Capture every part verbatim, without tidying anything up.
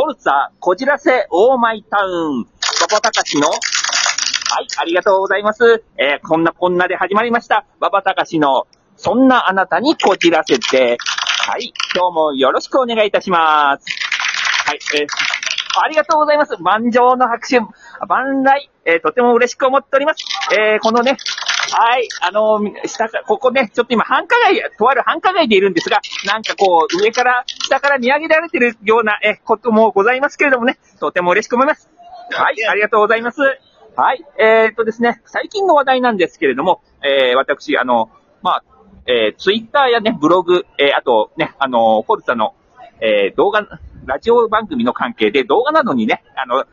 フォルツァこじらせオーマイタウン、馬場隆の、はい、ありがとうございます。えー、こんなこんなで始まりました。馬場隆の、そんなあなたにこじらせて、はい、今日もよろしくお願いいたします。はい、えー、ありがとうございます。満場の拍手、万来、えー、とても嬉しく思っております。えー、このね、はい。あのー、下から、ここね、ちょっと今、繁華街、とある繁華街でいるんですが、なんかこう、上から、下から見上げられてるような、え、こともございますけれどもね、とても嬉しく思います。はい。ありがとうございます。はい。えー、っとですね、最近の話題なんですけれども、えー、私、あの、まあ、えー、ツイッターやね、ブログ、えー、あとね、あのー、フォルツァの、えー、動画、ラジオ番組の関係で動画などにね、あの、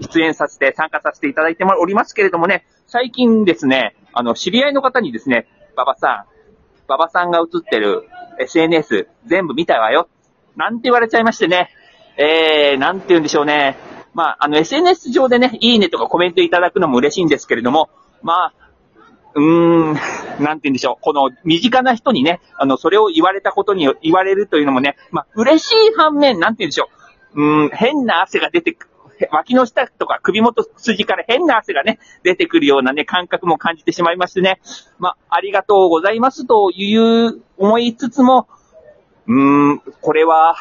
出演させて、参加させていただいておりますけれどもね、最近ですね、あの、知り合いの方にですね、馬場さん、馬場さんが映ってる エスエヌエス 全部見たわよ、なんて言われちゃいましてね、えー、なんて言うんでしょうね。まあ、あの、エスエヌエス 上でね、いいねとかコメントいただくのも嬉しいんですけれども、まあ、うーん、なんて言うんでしょう。この、身近な人にね、あの、それを言われたことに、言われるというのもね、まあ、嬉しい反面、なんて言うんでしょう。うーん、変な汗が出てくる。脇の下とか首元筋から変な汗がね、出てくるようなね、感覚も感じてしまいましてね。まあ、ありがとうございますという思いつつも、うーん、これは、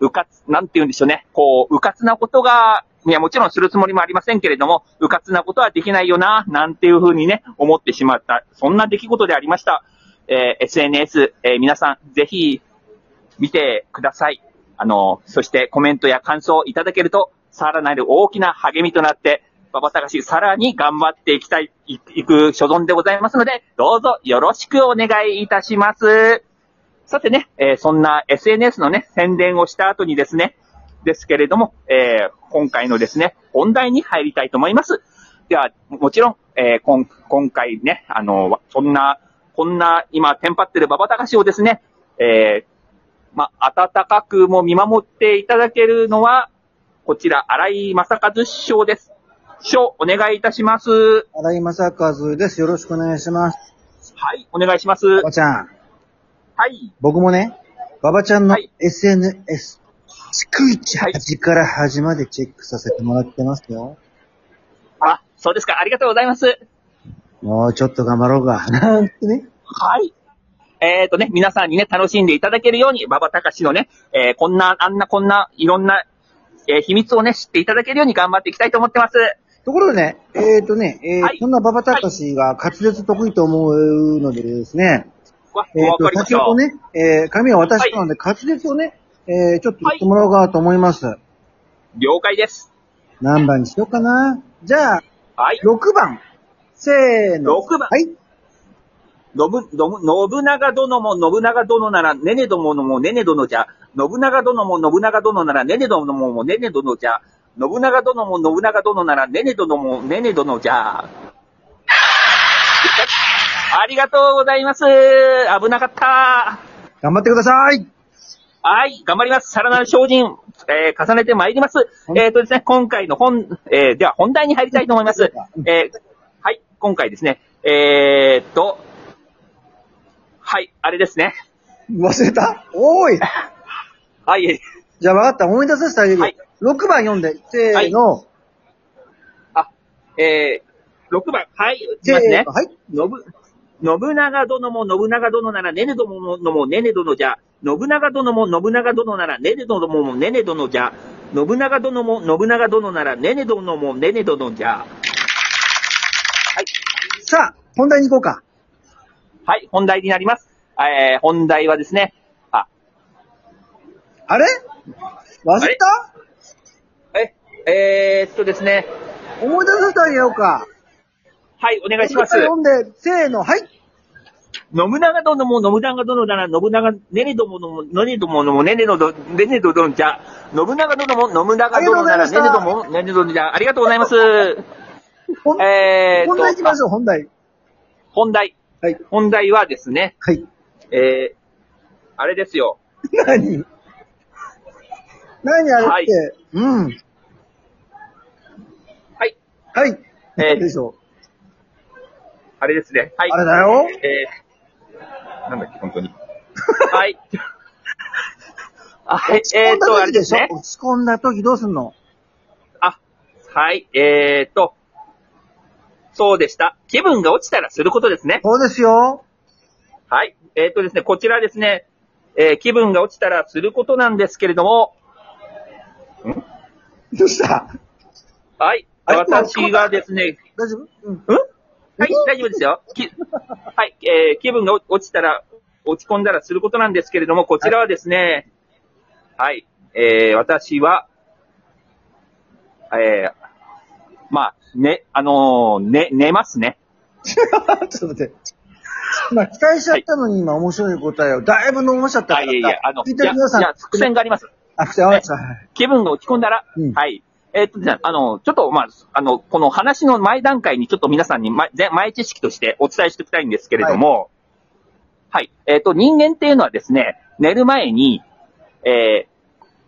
うかつ、なんて言うんでしょうね。こう、うかつなことが、いや、もちろんするつもりもありませんけれども、うかつなことはできないよな、なんていうふうにね、思ってしまった。そんな出来事でありました。えー、エスエヌエス、えー、皆さん、ぜひ、見てください。あの、そしてコメントや感想をいただけると、さらなる大きな励みとなって、馬場隆さらに頑張っていきたい、いく所存でございますので、どうぞよろしくお願いいたします。さてね、えー、そんな エスエヌエス のね、宣伝をした後にですね、ですけれども、えー、今回のですね、本題に入りたいと思います。では、もちろん、えー、こん今回ね、あの、そんな、こんな今テンパってる馬場隆をですね、えー、ま、温かくも見守っていただけるのは、こちら、荒井正和師匠です。師匠、お願いいたします。荒井正和です。よろしくお願いします。はい、お願いします。馬場ちゃん。はい。僕もね、馬場ちゃんの エスエヌエス、はい、逐一から端までチェックさせてもらってますよ。あ、そうですか。ありがとうございます。もうちょっと頑張ろうか。なんてね。はい。えっとね、皆さんにね、楽しんでいただけるように、馬場隆のね、えー、こんな、あんなこんな、いろんな、えー、秘密をね、知っていただけるように頑張っていきたいと思ってます。ところでね、えっ、ー、とね、えーはい、そんな馬場隆が滑舌得意と思うのでですね、はい、えっと、先ほどね、えー、紙を渡したので、はい、滑舌をね、えー、ちょっと言ってもらおうかと思います。はい、了解です。何番にしようかな。じゃあ、はい、ろくばん。せーの。ろくばん。はい。のぶ、のぶ、信長殿も信長殿なら、ねねどものもねねどのじゃ。信長殿も信長殿なら、ねねどのもねねどのじゃ。信長殿も信長殿なら、ねねどのもねねどのじゃ。ありがとうございます。危なかった。頑張ってください。はい、頑張ります。さらなる精進、えー、重ねてまいります。えっとですね、今回の本、えー、では本題に入りたいと思います。えー、はい、今回ですね、えー、っと、はい、あれですね。忘れた？おーい。はい。じゃあ分かった。思い出させてあげる。はい、ろくばん読んで。せーの。はい、あ、えー、ろくばん。はい。せーの。ね、はい。のぶ、信長殿も信長殿ならねねどものもねねどのじゃ。信長殿も信長殿ならねねどのもねねどのじゃ。信長殿も信長殿ならねねどのもねねどのじゃ。はい。さあ、本題に行こうか。はい、本題になります。えー、本題はですね、あれ忘れたえ、えー、っとですね。思い出させてあげようか。はい、お願いします。読んで、せーの、はい。信長殿も信長殿なら、信長、ねねどものも、ねねどものも、ねねどど、ねねどどんじゃ。信長殿も信長殿なら、ねねども、ねねどんじゃ。ありがとうございます。えー、本題行きましょう、本題。本題。はい。本題はですね。はい。えー、あれですよ。何何あれって、はい、うん。はい。はい。えー、でしょう。あれですね。はい。あれだよ。えー、なんだっけ、本当に。はい。はい、えーと、あれですね。落ち込んだ時どうすんの？あ、はい、えーと、そうでした。気分が落ちたらすることですね。そうですよ。はい、えーとですね、こちらですね、えー、気分が落ちたらすることなんですけれども、ん？どうした？はい、私がですね、大丈夫？うん。ん？はい、大丈夫ですよ。はい、えー、気分が落ちたら、落ち込んだらすることなんですけれども、こちらはですね、はい、はい、えー、私は、えー、まあ、ね、あのー、ね、寝ますね。ちょっと待って。まあ、期待しちゃったのに、はい、今面白い答えを、だいぶ飲ましちゃったから。いやいや、あの、聞いてる皆さん。いや、伏線があります。あ、伏線があります。気分が落ち込んだら、うん、はい。えー、っと、じゃあ、あの、ちょっと、まあ、あの、この話の前段階に、ちょっと皆さんに前、前知識としてお伝えしておきたいんですけれども、はい。はい、えー、っと、人間っていうのはですね、寝る前に、えー、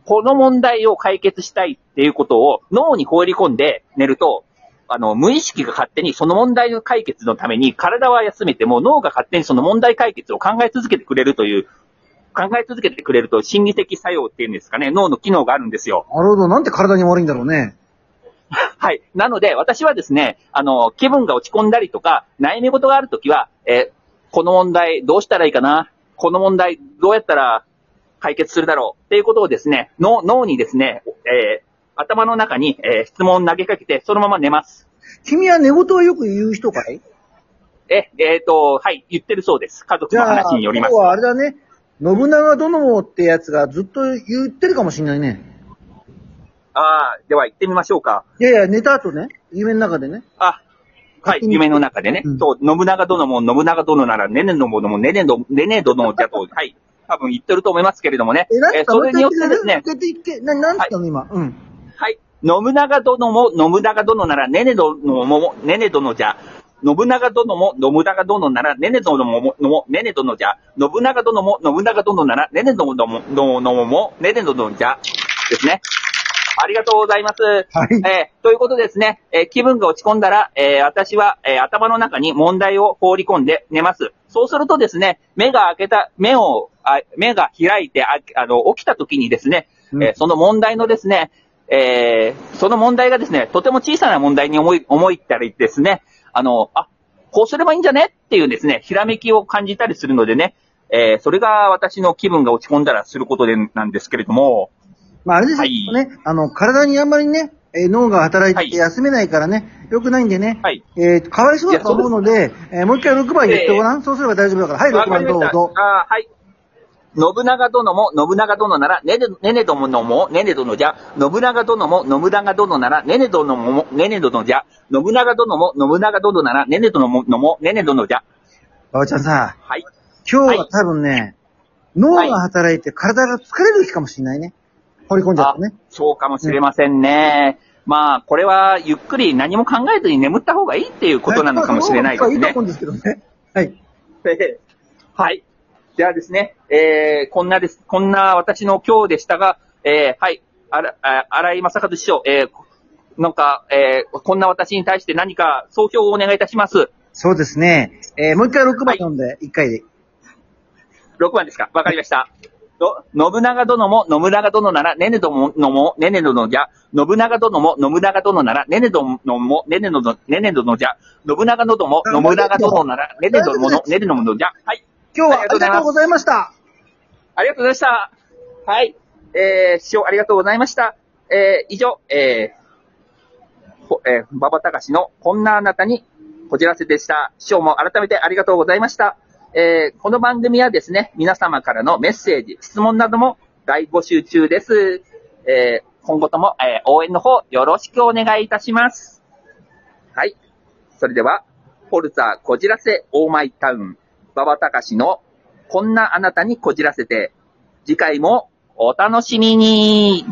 この問題を解決したいっていうことを脳に放り込んで寝ると、あの、無意識が勝手にその問題の解決のために体は休めても脳が勝手にその問題解決を考え続けてくれるという、考え続けてくれると心理的作用っていうんですかね、脳の機能があるんですよ。なるほど。なんて体に悪いんだろうね。はい。なので、私はですね、あの、気分が落ち込んだりとか、悩み事があるときは、え、この問題どうしたらいいかな？この問題どうやったら解決するだろうっていうことをですね、脳、脳にですね、えー、頭の中に、えー、質問を投げかけて、そのまま寝ます。君は寝言をよく言う人かい？え、えっと、はい、言ってるそうです。家族の話によります。じゃあ、今日はあれだね。信長殿ってやつがずっと言ってるかもしれないね。ああ、では行ってみましょうか。いやいや、寝た後ね、夢の中でね。あ、はい、夢の中でね。うん、そう、信長殿も信長殿ならねねのものもねねの、ねね殿だと、はい、多分言ってると思いますけれどもね。え、なんですか、えー、それによってですね。受けていけ、な、なんですかね、今。うん。はい、信長殿も信長殿ならねね殿も、ねね殿じゃ。信長殿も信長殿ならねね殿ものねね殿じゃ、信長殿も信長殿ならねね殿もののもねね殿じゃですね。ありがとうございます。はい。えー、ということですね、えー、気分が落ち込んだら、えー、私は、えー、頭の中に問題を放り込んで寝ます。そうするとですね、目が開けた、目を、あ目が開いてあ、あの、起きた時にですね、うん、えー、その問題のですね、えー、その問題がですね、とても小さな問題に思い、思いったりですね、あの、あ、こうすればいいんじゃねっていうですね、ひらめきを感じたりするのでね、えー、それが私の気分が落ち込んだらすることでなんですけれども。まあ、あれですよね、はい、あの、体にあんまりね、えー、脳が働いて休めないからね、良、はい、くないんでね、はい、えー、かわいそうだと思うので、えー、もう一回ろくばん言ってごらん、えー、そうすれば大丈夫だから。はい、ろくばんどうぞ。あ、はい。信長殿も信長殿ならねねねどものもねね殿じゃ、信長殿も信長殿ならねねどのもねね殿じゃ、信長殿も信長殿ならねねどのもねね殿じゃ。ばあちゃんさ、はい、今日は多分ね、はい、脳が働いて体が疲れる日かもしれないね。掘り込んじゃったね。そうかもしれませんね。うん、まあ、これはゆっくり何も考えずに眠った方がいいっていうことなのかもしれないですね。いいと思うんですけどね。はい。はい。じゃあですね、えー、こんなです、こんな私の今日でしたが、えー、はい、あら、あ、荒井正和師匠、えー、なんか、えー、こんな私に対して何か総評をお願いいたします。そうですね。えー、もう一回ろくばん読んで、はい、いっかいで。ろくばんですか？わかりました。信長殿も信長殿ならねね殿もねね殿じゃ、信長殿も信長殿ならねね殿もねね殿ねね殿じゃ、信長殿も信長殿ならねね殿もねね殿じゃ、はい。今日はありがとうございました。ありがとうございました。はい。えー、師匠ありがとうございました。えー、以上、えー、ほ、えー、馬場隆のこんなあなたにこじらせでした。師匠も改めてありがとうございました。えー、この番組はですね、皆様からのメッセージ、質問なども大募集中です。えー、今後とも、えー、応援の方よろしくお願いいたします。はい。それでは、フォルツァこじらせオーマイタウン。馬場隆のこんなあなたにこじらせて、次回もお楽しみに。